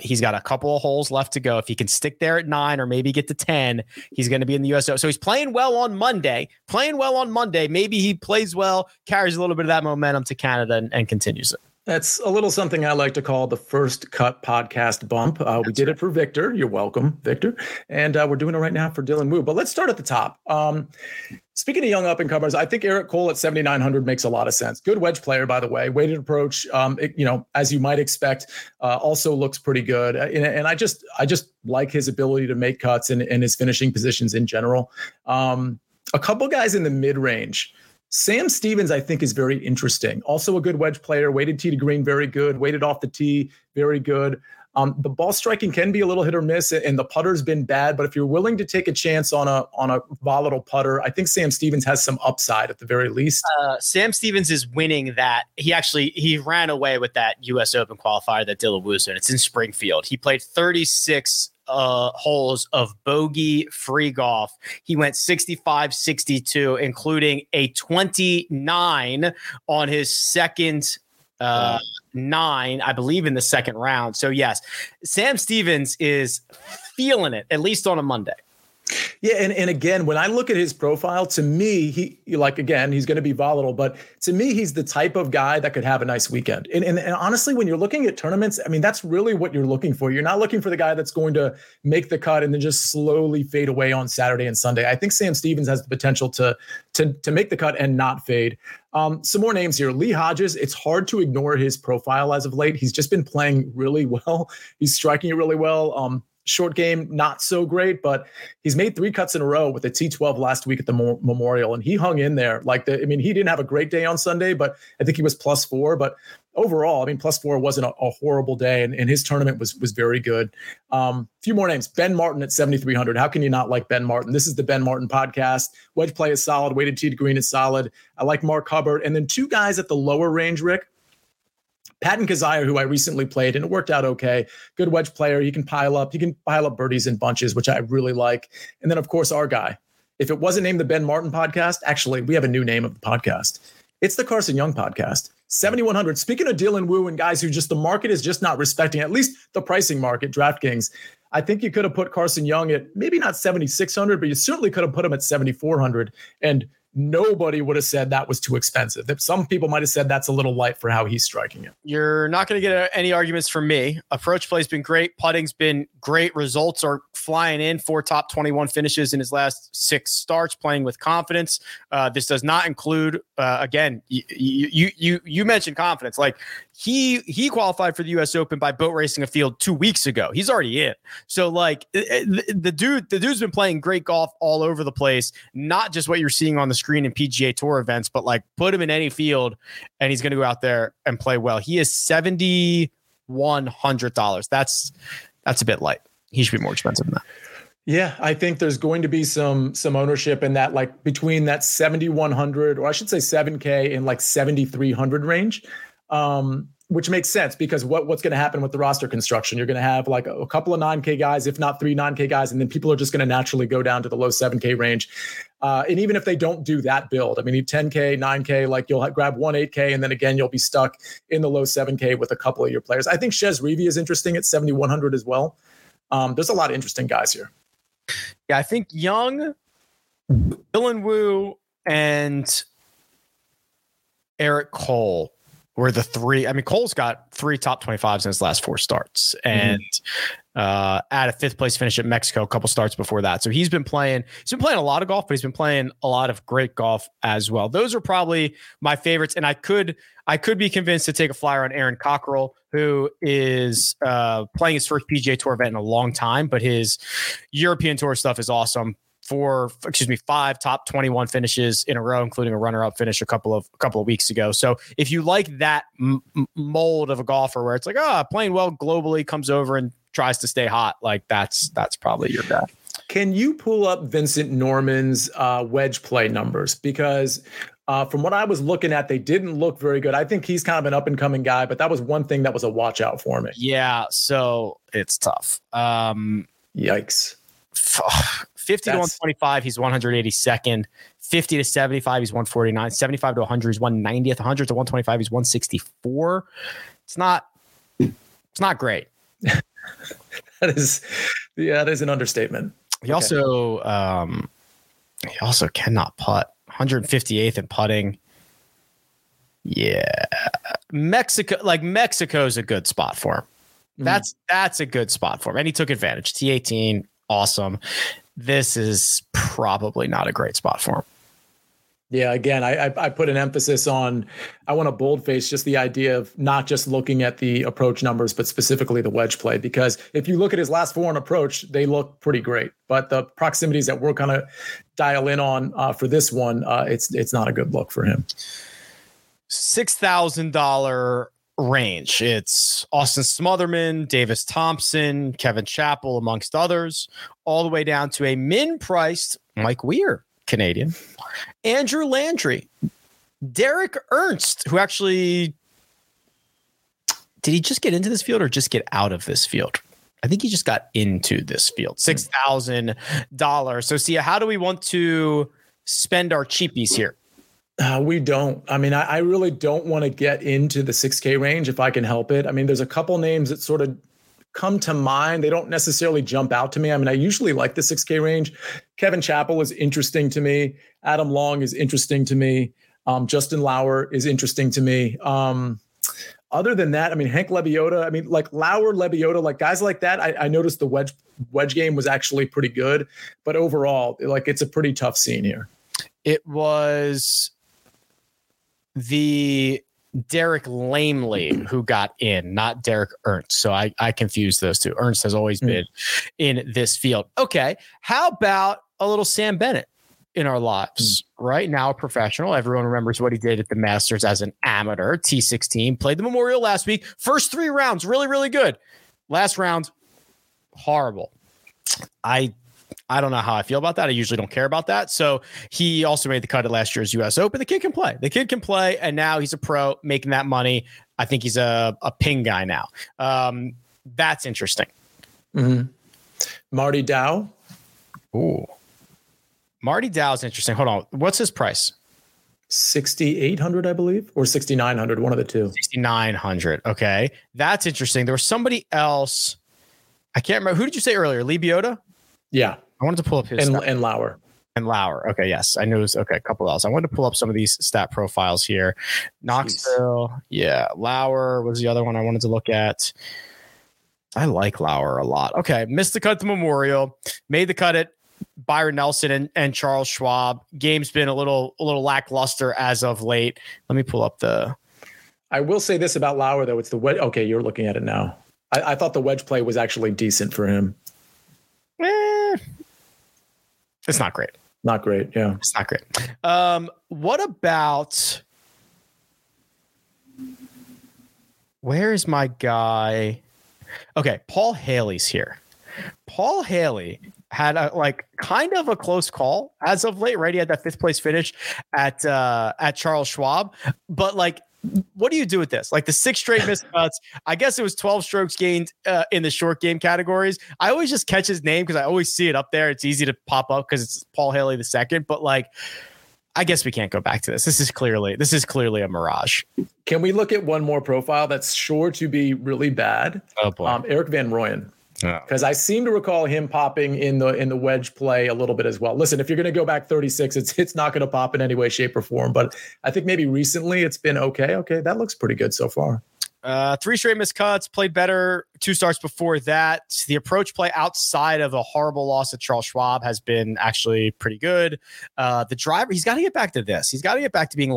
He's got a couple of holes left to go. If he can stick there at 9 or maybe get to 10, he's going to be in the US Open. So he's playing well on Monday. Maybe he plays well, carries a little bit of that momentum to Canada and continues it. That's a little something I like to call the First Cut Podcast bump. We did it for Victor. You're welcome, Victor. And we're doing it right now for Dylan Wu. But let's start at the top. Speaking of young up-and-comers, I think Eric Cole at 7,900 makes a lot of sense. Good wedge player, by the way. Weighted approach, as you might expect, also looks pretty good. And I just like his ability to make cuts and his finishing positions in general. A couple guys in the mid-range. Sam Stevens, I think, is very interesting. Also a good wedge player, weighted tee to green, very good. Weighted off the tee, very good. The ball striking can be a little hit or miss, and the putter's been bad. But if you're willing to take a chance on a volatile putter, I think Sam Stevens has some upside at the very least. Sam Stevens is winning that. He ran away with that U.S. Open qualifier that Dylan Wu's in. It's in Springfield. He played 36 holes of bogey free golf. He went 65-62, including a 29 on his second 9, I believe, in the second round. So yes, Sam Stevens is feeling it, at least on a Monday. Yeah. And again, when I look at his profile, to me, he's going to be volatile, but to me, he's the type of guy that could have a nice weekend. And honestly, when you're looking at tournaments, I mean, that's really what you're looking for. You're not looking for the guy that's going to make the cut and then just slowly fade away on Saturday and Sunday. I think Sam Stevens has the potential to make the cut and not fade. Some more names here. Lee Hodges, it's hard to ignore his profile as of late. He's just been playing really well. He's striking it really well. Short game, not so great, but he's made 3 cuts in a row with a T12 last week at the Memorial, and he hung in there. He didn't have a great day on Sunday, but I think he was +4. But overall, I mean, +4 wasn't a horrible day, and his tournament was very good. Few more names. Ben Martin at 7,300. How can you not like Ben Martin? This is the Ben Martin podcast. Wedge play is solid. Weighted tee to green is solid. I like Mark Hubbard. And then 2 guys at the lower range, Rick. Patton Kizzire, who I recently played, and it worked out okay. Good wedge player. He can pile up birdies in bunches, which I really like. And then, of course, our guy. If it wasn't named the Ben Martin podcast, actually, we have a new name of the podcast. It's the Carson Young podcast. 7,100. Speaking of Dylan Wu and guys who just the market is just not respecting, at least the pricing market, DraftKings, I think you could have put Carson Young at maybe not 7,600, but you certainly could have put him at 7,400. And nobody would have said that was too expensive. Some people might have said that's a little light for how he's striking it. You're not going to get any arguments from me. Approach play's been great. Putting's been great. Results are flying in. 4 top 21 finishes in his last 6 starts, playing with confidence. This does not include, again, you mentioned confidence. Like he qualified for the US Open by boat racing a field 2 weeks ago. He's already in. So like the dude's been playing great golf all over the place. Not just what you're seeing on the screen in PGA Tour events, but like put him in any field and he's going to go out there and play well. He is $7,100. That's a bit light. He should be more expensive than that. Yeah, I think there's going to be some ownership in that, like between that 7,100 or I should say 7K and like 7,300 range. Which makes sense because what's going to happen with the roster construction? You're going to have like a couple of 9K guys, if not 3 9K guys, and then people are just going to naturally go down to the low 7K range. And even if they don't do that build, I mean, 10K, 9K, like you'll grab one 8K, and then again, you'll be stuck in the low 7K with a couple of your players. I think Shez Reavie is interesting at 7,100 as well. There's a lot of interesting guys here. Yeah, I think Young, Dylan Wu, and Eric Cole were the 3. I mean, Cole's got 3 top 25s in his last 4 starts and at a 5th place finish at Mexico a couple starts before that. So he's been playing a lot of golf, but he's been playing a lot of great golf as well. Those are probably my favorites. And I could be convinced to take a flyer on Aaron Cockrell, who is playing his first PGA Tour event in a long time, but his European Tour stuff is awesome. 5 top 21 finishes in a row, including a runner-up finish a couple of weeks ago. So if you like that mold of a golfer where it's like, playing well globally, comes over and tries to stay hot, like that's probably your bet. Can you pull up Vincent Norman's wedge play numbers? Because from what I was looking at, they didn't look very good. I think he's kind of an up-and-coming guy, but that was one thing that was a watch out for me. Yeah, so it's tough. Yikes. 50 to 125, he's 182nd. 50 to 75, he's 149. 75 to 100, he's 190th. 100 to 125, he's 164. It's not great. that is an understatement. He also cannot putt. 158th in putting. Yeah, Mexico's a good spot for him. That's a good spot for him, and he took advantage. T18. Awesome. This is probably not a great spot for him. Yeah, again, I put an emphasis on, I want to boldface just the idea of not just looking at the approach numbers, but specifically the wedge play, because if you look at his last 4 on approach, they look pretty great. But the proximities that we're going to dial in on for this one, it's not a good look for him. $6,000 range. It's Austin Smotherman, Davis Thompson, Kevin Chappell, amongst others, all the way down to a min-priced Mike Weir, Canadian, Andrew Landry, Derek Ernst, who actually, did he just get into this field or just get out of this field? I think he just got into this field. $6,000. So, Sia, how do we want to spend our cheapies here? We don't. I mean, I really don't want to get into the 6K range if I can help it. I mean, there's a couple names that sort of come to mind. They don't necessarily jump out to me. I mean, I usually like the 6K range. Kevin Chappell is interesting to me. Adam Long is interesting to me. Justin Lauer is interesting to me. Other than that, I mean, Hank Lebiota, I mean, like Lauer, Lebiota, like guys like that, I noticed the wedge game was actually pretty good. But overall, like it's a pretty tough scene here. It was the Derek Lamely who got in, not Derek Ernst. So I confused those two. Ernst has always been in this field. Okay. How about a little Sam Bennett in our lives? Right now, a professional. Everyone remembers what he did at the Masters as an amateur. T16, played the Memorial last week. First 3 rounds, really, really good. Last round, horrible. I don't know how I feel about that. I usually don't care about that. So he also made the cut at last year's US Open. The kid can play. And now he's a pro making that money. I think he's a ping guy now. That's interesting. Mm-hmm. Marty Dow. Ooh, Marty Dow's interesting. Hold on. What's his price? 6,800, I believe, or 6,900, one of the two. 6,900. Okay. That's interesting. There was somebody else. I can't remember. Who did you say earlier? Lee Biota? Yeah. I wanted to pull up his and Lauer. And Lauer. Okay. Yes. I knew it was okay. A couple else. I wanted to pull up some of these stat profiles here. Knoxville. Jeez. Yeah. Lauer was the other one I wanted to look at. I like Lauer a lot. Okay. Missed the cut to Memorial, made the cut at Byron Nelson and Charles Schwab. Game's been a little lackluster as of late. Let me pull up the. I will say this about Lauer though. It's the wedge. Okay. You're looking at it now. I thought the wedge play was actually decent for him. It's not great. Not great. Yeah. It's not great. What about, where is my guy? Okay. Paul Haley's here. Paul Haley had kind of a close call as of late, right? He had that fifth place finish at Charles Schwab, but what do you do with this? The six straight missed cuts. I guess it was 12 strokes gained in the short game categories. I always just catch his name because I always see it up there. It's easy to pop up because it's Paul Haley the second. But I guess we can't go back to this. This is clearly a mirage. Can we look at one more profile that's sure to be really bad? Oh boy, Eric Van Rooyen. Because I seem to recall him popping in the wedge play a little bit as well. Listen, if you're going to go back 36, it's not going to pop in any way, shape, or form. But I think maybe recently it's been okay. Okay, that looks pretty good so far. Three straight missed cuts, played better 2 starts before that. The approach play outside of a horrible loss at Charles Schwab has been actually pretty good. The driver, he's got to get back to this. He's got to get back to being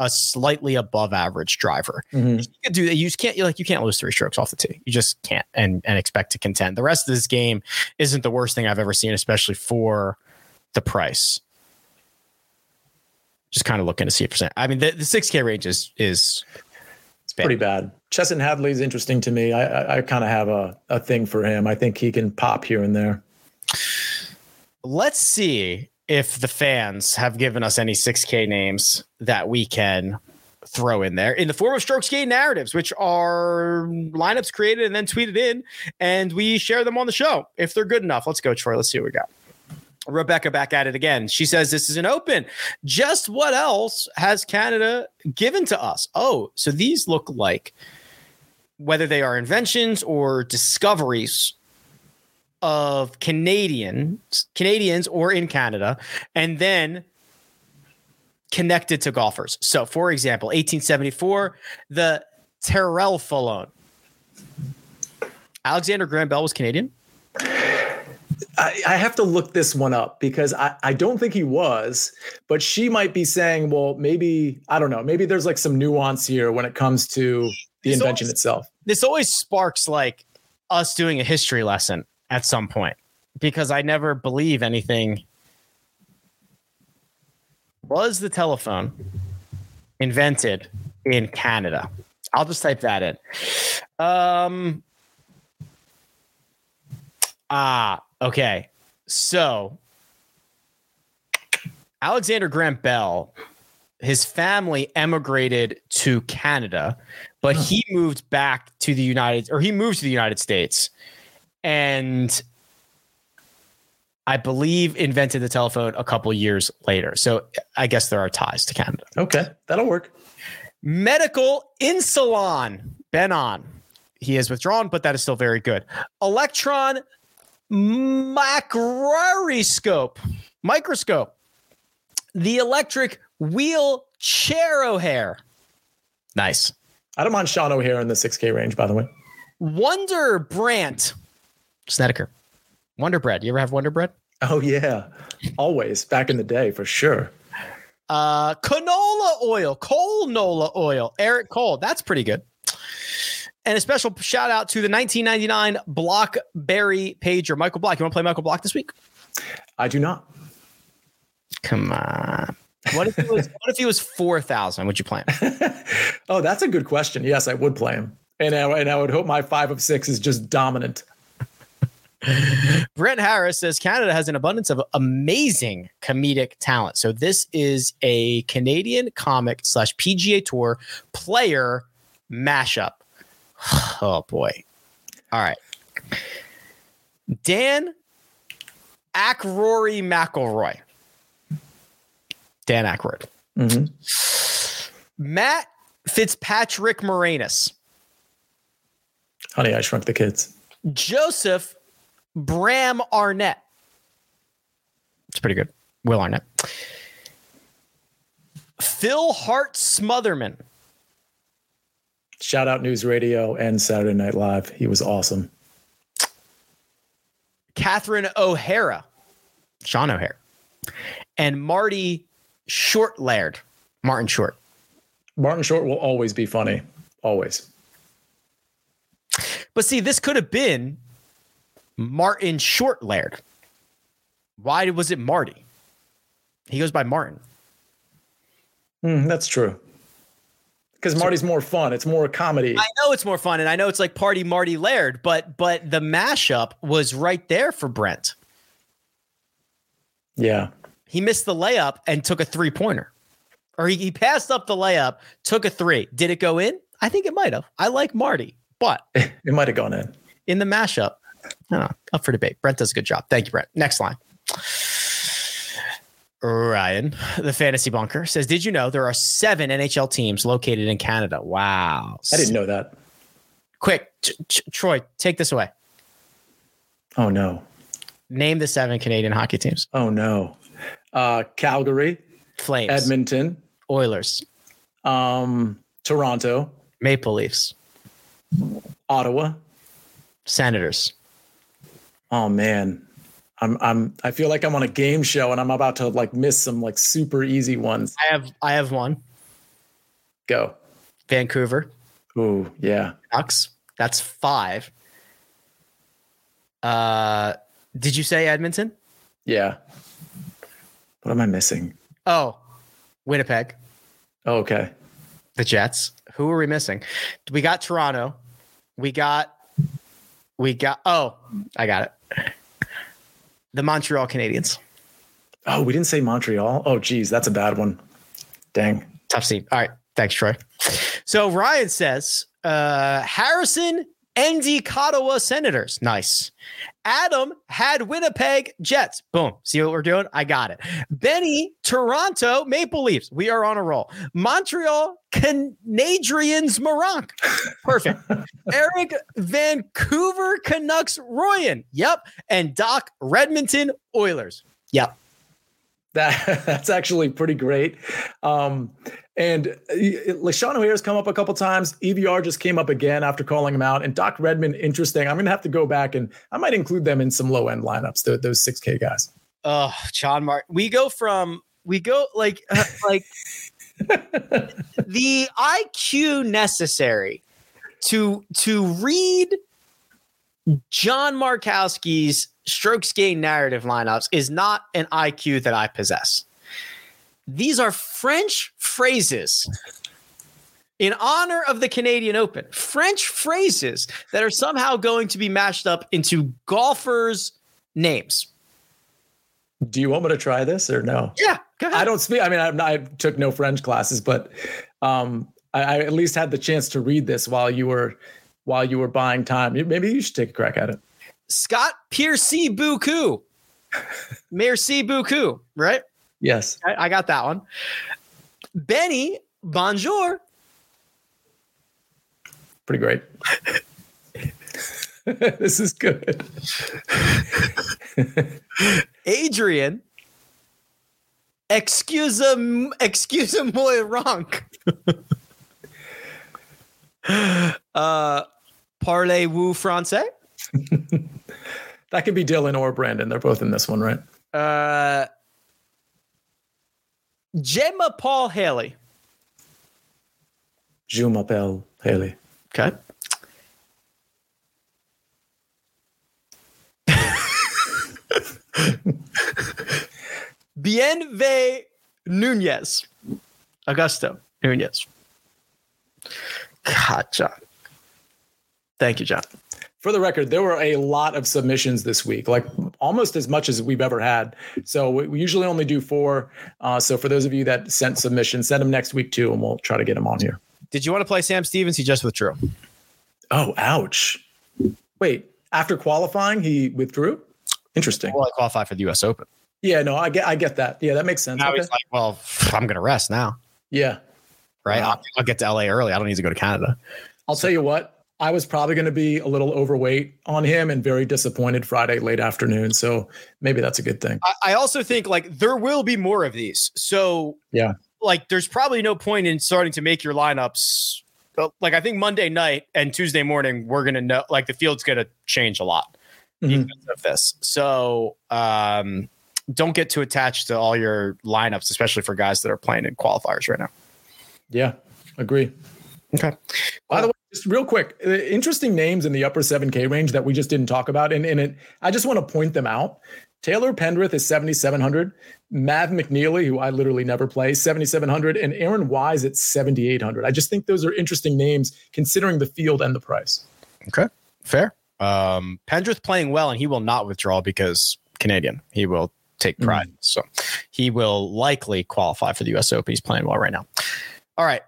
a slightly above average driver. Mm-hmm. You can do that. You just can't, you can't lose 3 strokes off the tee. You just can't and expect to contend. The rest of this game isn't the worst thing I've ever seen, especially for the price. Just kind of looking to see if percent. I mean, the 6K range is bad. Pretty bad. Chesson Hadley's interesting to me. I kind of have a thing for him. I think he can pop here and there. Let's see if the fans have given us any 6K names that we can throw in there in the form of strokes gained narratives, which are lineups created and then tweeted in, and we share them on the show if they're good enough. Let's go, Troy. Let's see what we got. Rebecca back at it again. She says this is an open. Just what else has Canada given to us? Oh, so these look like, whether they are inventions or discoveries of Canadians or in Canada, and then connected to golfers. So, for example, 1874, the Tyrrell Fallon. Alexander Graham Bell was Canadian. I have to look this one up because I don't think he was, but she might be saying, well, maybe, I don't know, maybe there's some nuance here when it comes to the invention itself. This always sparks us doing a history lesson at some point, because I never believe anything. Was the telephone invented in Canada? I'll just type that in. Okay. So Alexander Graham Bell, his family emigrated to Canada, but he moved back to the United States, and I believe invented the telephone a couple years later. So I guess there are ties to Canada. Okay, that'll work. Medical insulin, Ben An. He is withdrawn, but that is still very good. Electron microscope. The electric wheelchair O'Hare. Nice. I don't mind Sean O'Hare in the 6K range, by the way. Wonder Brandt. Snedeker. Wonder Bread. You ever have Wonder Bread? Oh, yeah. Always. Back in the day, for sure. Canola oil. Eric Cole. That's pretty good. And a special shout out to the 1999 Blockberry Pager. Michael Block. You want to play Michael Block this week? I do not. Come on. What if he was 4,000? Would you play him? Oh, that's a good question. Yes, I would play him. And I would hope my 5 of 6 is just dominant. Brent Harris says Canada has an abundance of amazing comedic talent. So this is a Canadian comic / PGA Tour player mashup. Oh, boy. All right. Dan Aykroyd. Mm-hmm. Matt Fitzpatrick Moranis. Honey, I Shrunk the Kids. Joseph Bram Arnett. It's pretty good. Will Arnett. Phil Hart Smotherman. Shout out News Radio and Saturday Night Live. He was awesome. Catherine O'Hara. Sean O'Hare. And Marty Shortlaird. Martin Short. Martin Short will always be funny. Always. But see, this could have been Martin Shortlaird. Why was it Marty? He goes by Martin. That's true. Because Marty's more fun. It's more a comedy. I know it's more fun. And I know it's like Party Marty Laird. But the mashup was right there for Brent. Yeah. He missed the layup and took a three-pointer. Or he passed up the layup, took a three. Did it go in? I think it might have. I like Marty. But it might have gone in. In the mashup. Oh, up for debate. Brent does a good job. Thank you, Brent. Next line. Ryan, the Fantasy Bunker, says, did you know there are 7 NHL teams located in Canada? Wow. I didn't know that. Quick, Troy, take this away. Oh, no. Name the 7 Canadian hockey teams. Oh, no. Calgary. Flames. Edmonton. Oilers. Toronto. Maple Leafs. Ottawa. Senators. Oh, man. I feel like I'm on a game show and I'm about to like miss some like super easy ones. I have one. Go. Vancouver. Ooh, yeah. Canucks. That's 5. Did you say Edmonton? Yeah. What am I missing? Oh, Winnipeg. Oh, okay. The Jets. Who are we missing? We got Toronto. I got it. The Montreal Canadiens. Oh, we didn't say Montreal. Oh, geez, that's a bad one. Dang. Tough scene. All right. Thanks, Troy. So Ryan says, Harrison, Andy-Ottawa Senators. Nice. Adam had Winnipeg Jets. Boom. See what we're doing? I got it. Benny, Toronto Maple Leafs. We are on a roll. Montreal Canadiens Meronk. Perfect. Eric, Vancouver Canucks Royan. Yep. And Doc, Redmonton Oilers. Yep. That's actually pretty great. And LaShawn O'Hare's come up a couple times. EVR just came up again after calling him out. And Doc Redman, interesting. I'm going to have to go back and I might include them in some low end lineups, those 6K guys. Oh, John Martin. We go like the IQ necessary to read John Markowski's strokes gain narrative lineups is not an IQ that I possess. These are French phrases in honor of the Canadian Open. French phrases that are somehow going to be mashed up into golfers' names. Do you want me to try this or no? Yeah, go ahead. I don't speak. I mean, I took no French classes, but I at least had the chance to read this while you were buying time. Maybe you should take a crack at it. Scott Piercy Buku. Merci Buku, right? Yes. I got that one. Benny, bonjour. Pretty great. This is good. Adrian, excuse moi wrong. Parlez-vous français? That could be Dylan or Brandon. They're both in this one, right? Gemma Paul Haley. Je m'appelle Haley. Okay. Bienve Nunez. Augusto Nunez. God, John. Thank you, John. For the record, there were a lot of submissions this week, like almost as much as we've ever had. So we usually only do 4. So for those of you that sent submissions, send them next week too, and we'll try to get them on here. Did you want to play Sam Stevens? He just withdrew. Oh, ouch. Wait, after qualifying, he withdrew? Interesting. Well, I qualified for the US Open. Yeah, no, I get that. Yeah, that makes sense. Now he's like, well, I'm going to rest now. Yeah. Right. Wow. I'll get to LA early. I don't need to go to Canada. I'll tell you what, I was probably going to be a little overweight on him and very disappointed Friday late afternoon. So maybe that's a good thing. I also think like there will be more of these. So yeah, like there's probably no point in starting to make your lineups. Like I think Monday night and Tuesday morning, we're going to know, like the field's going to change a lot because of this. So, don't get too attached to all your lineups, especially for guys that are playing in qualifiers right now. Yeah, agree. Okay. By the way, just real quick, interesting names in the upper 7K range that we just didn't talk about. And I just want to point them out. Taylor Pendrith is 7,700. Mav McNeely, who I literally never play, 7,700. And Aaron Wise at 7,800. I just think those are interesting names considering the field and the price. Okay, fair. Pendrith playing well, and he will not withdraw because Canadian. He will take pride. So he will likely qualify for the US Open. He's playing well right now. All right.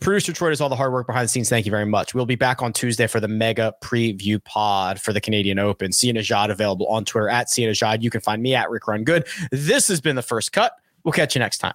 Producer Troy does all the hard work behind the scenes. Thank you very much. We'll be back on Tuesday for the mega preview pod for the Canadian Open. Sia Nejad available on Twitter at Sia Nejad. You can find me at Rick Run Good. This has been The First Cut. We'll catch you next time.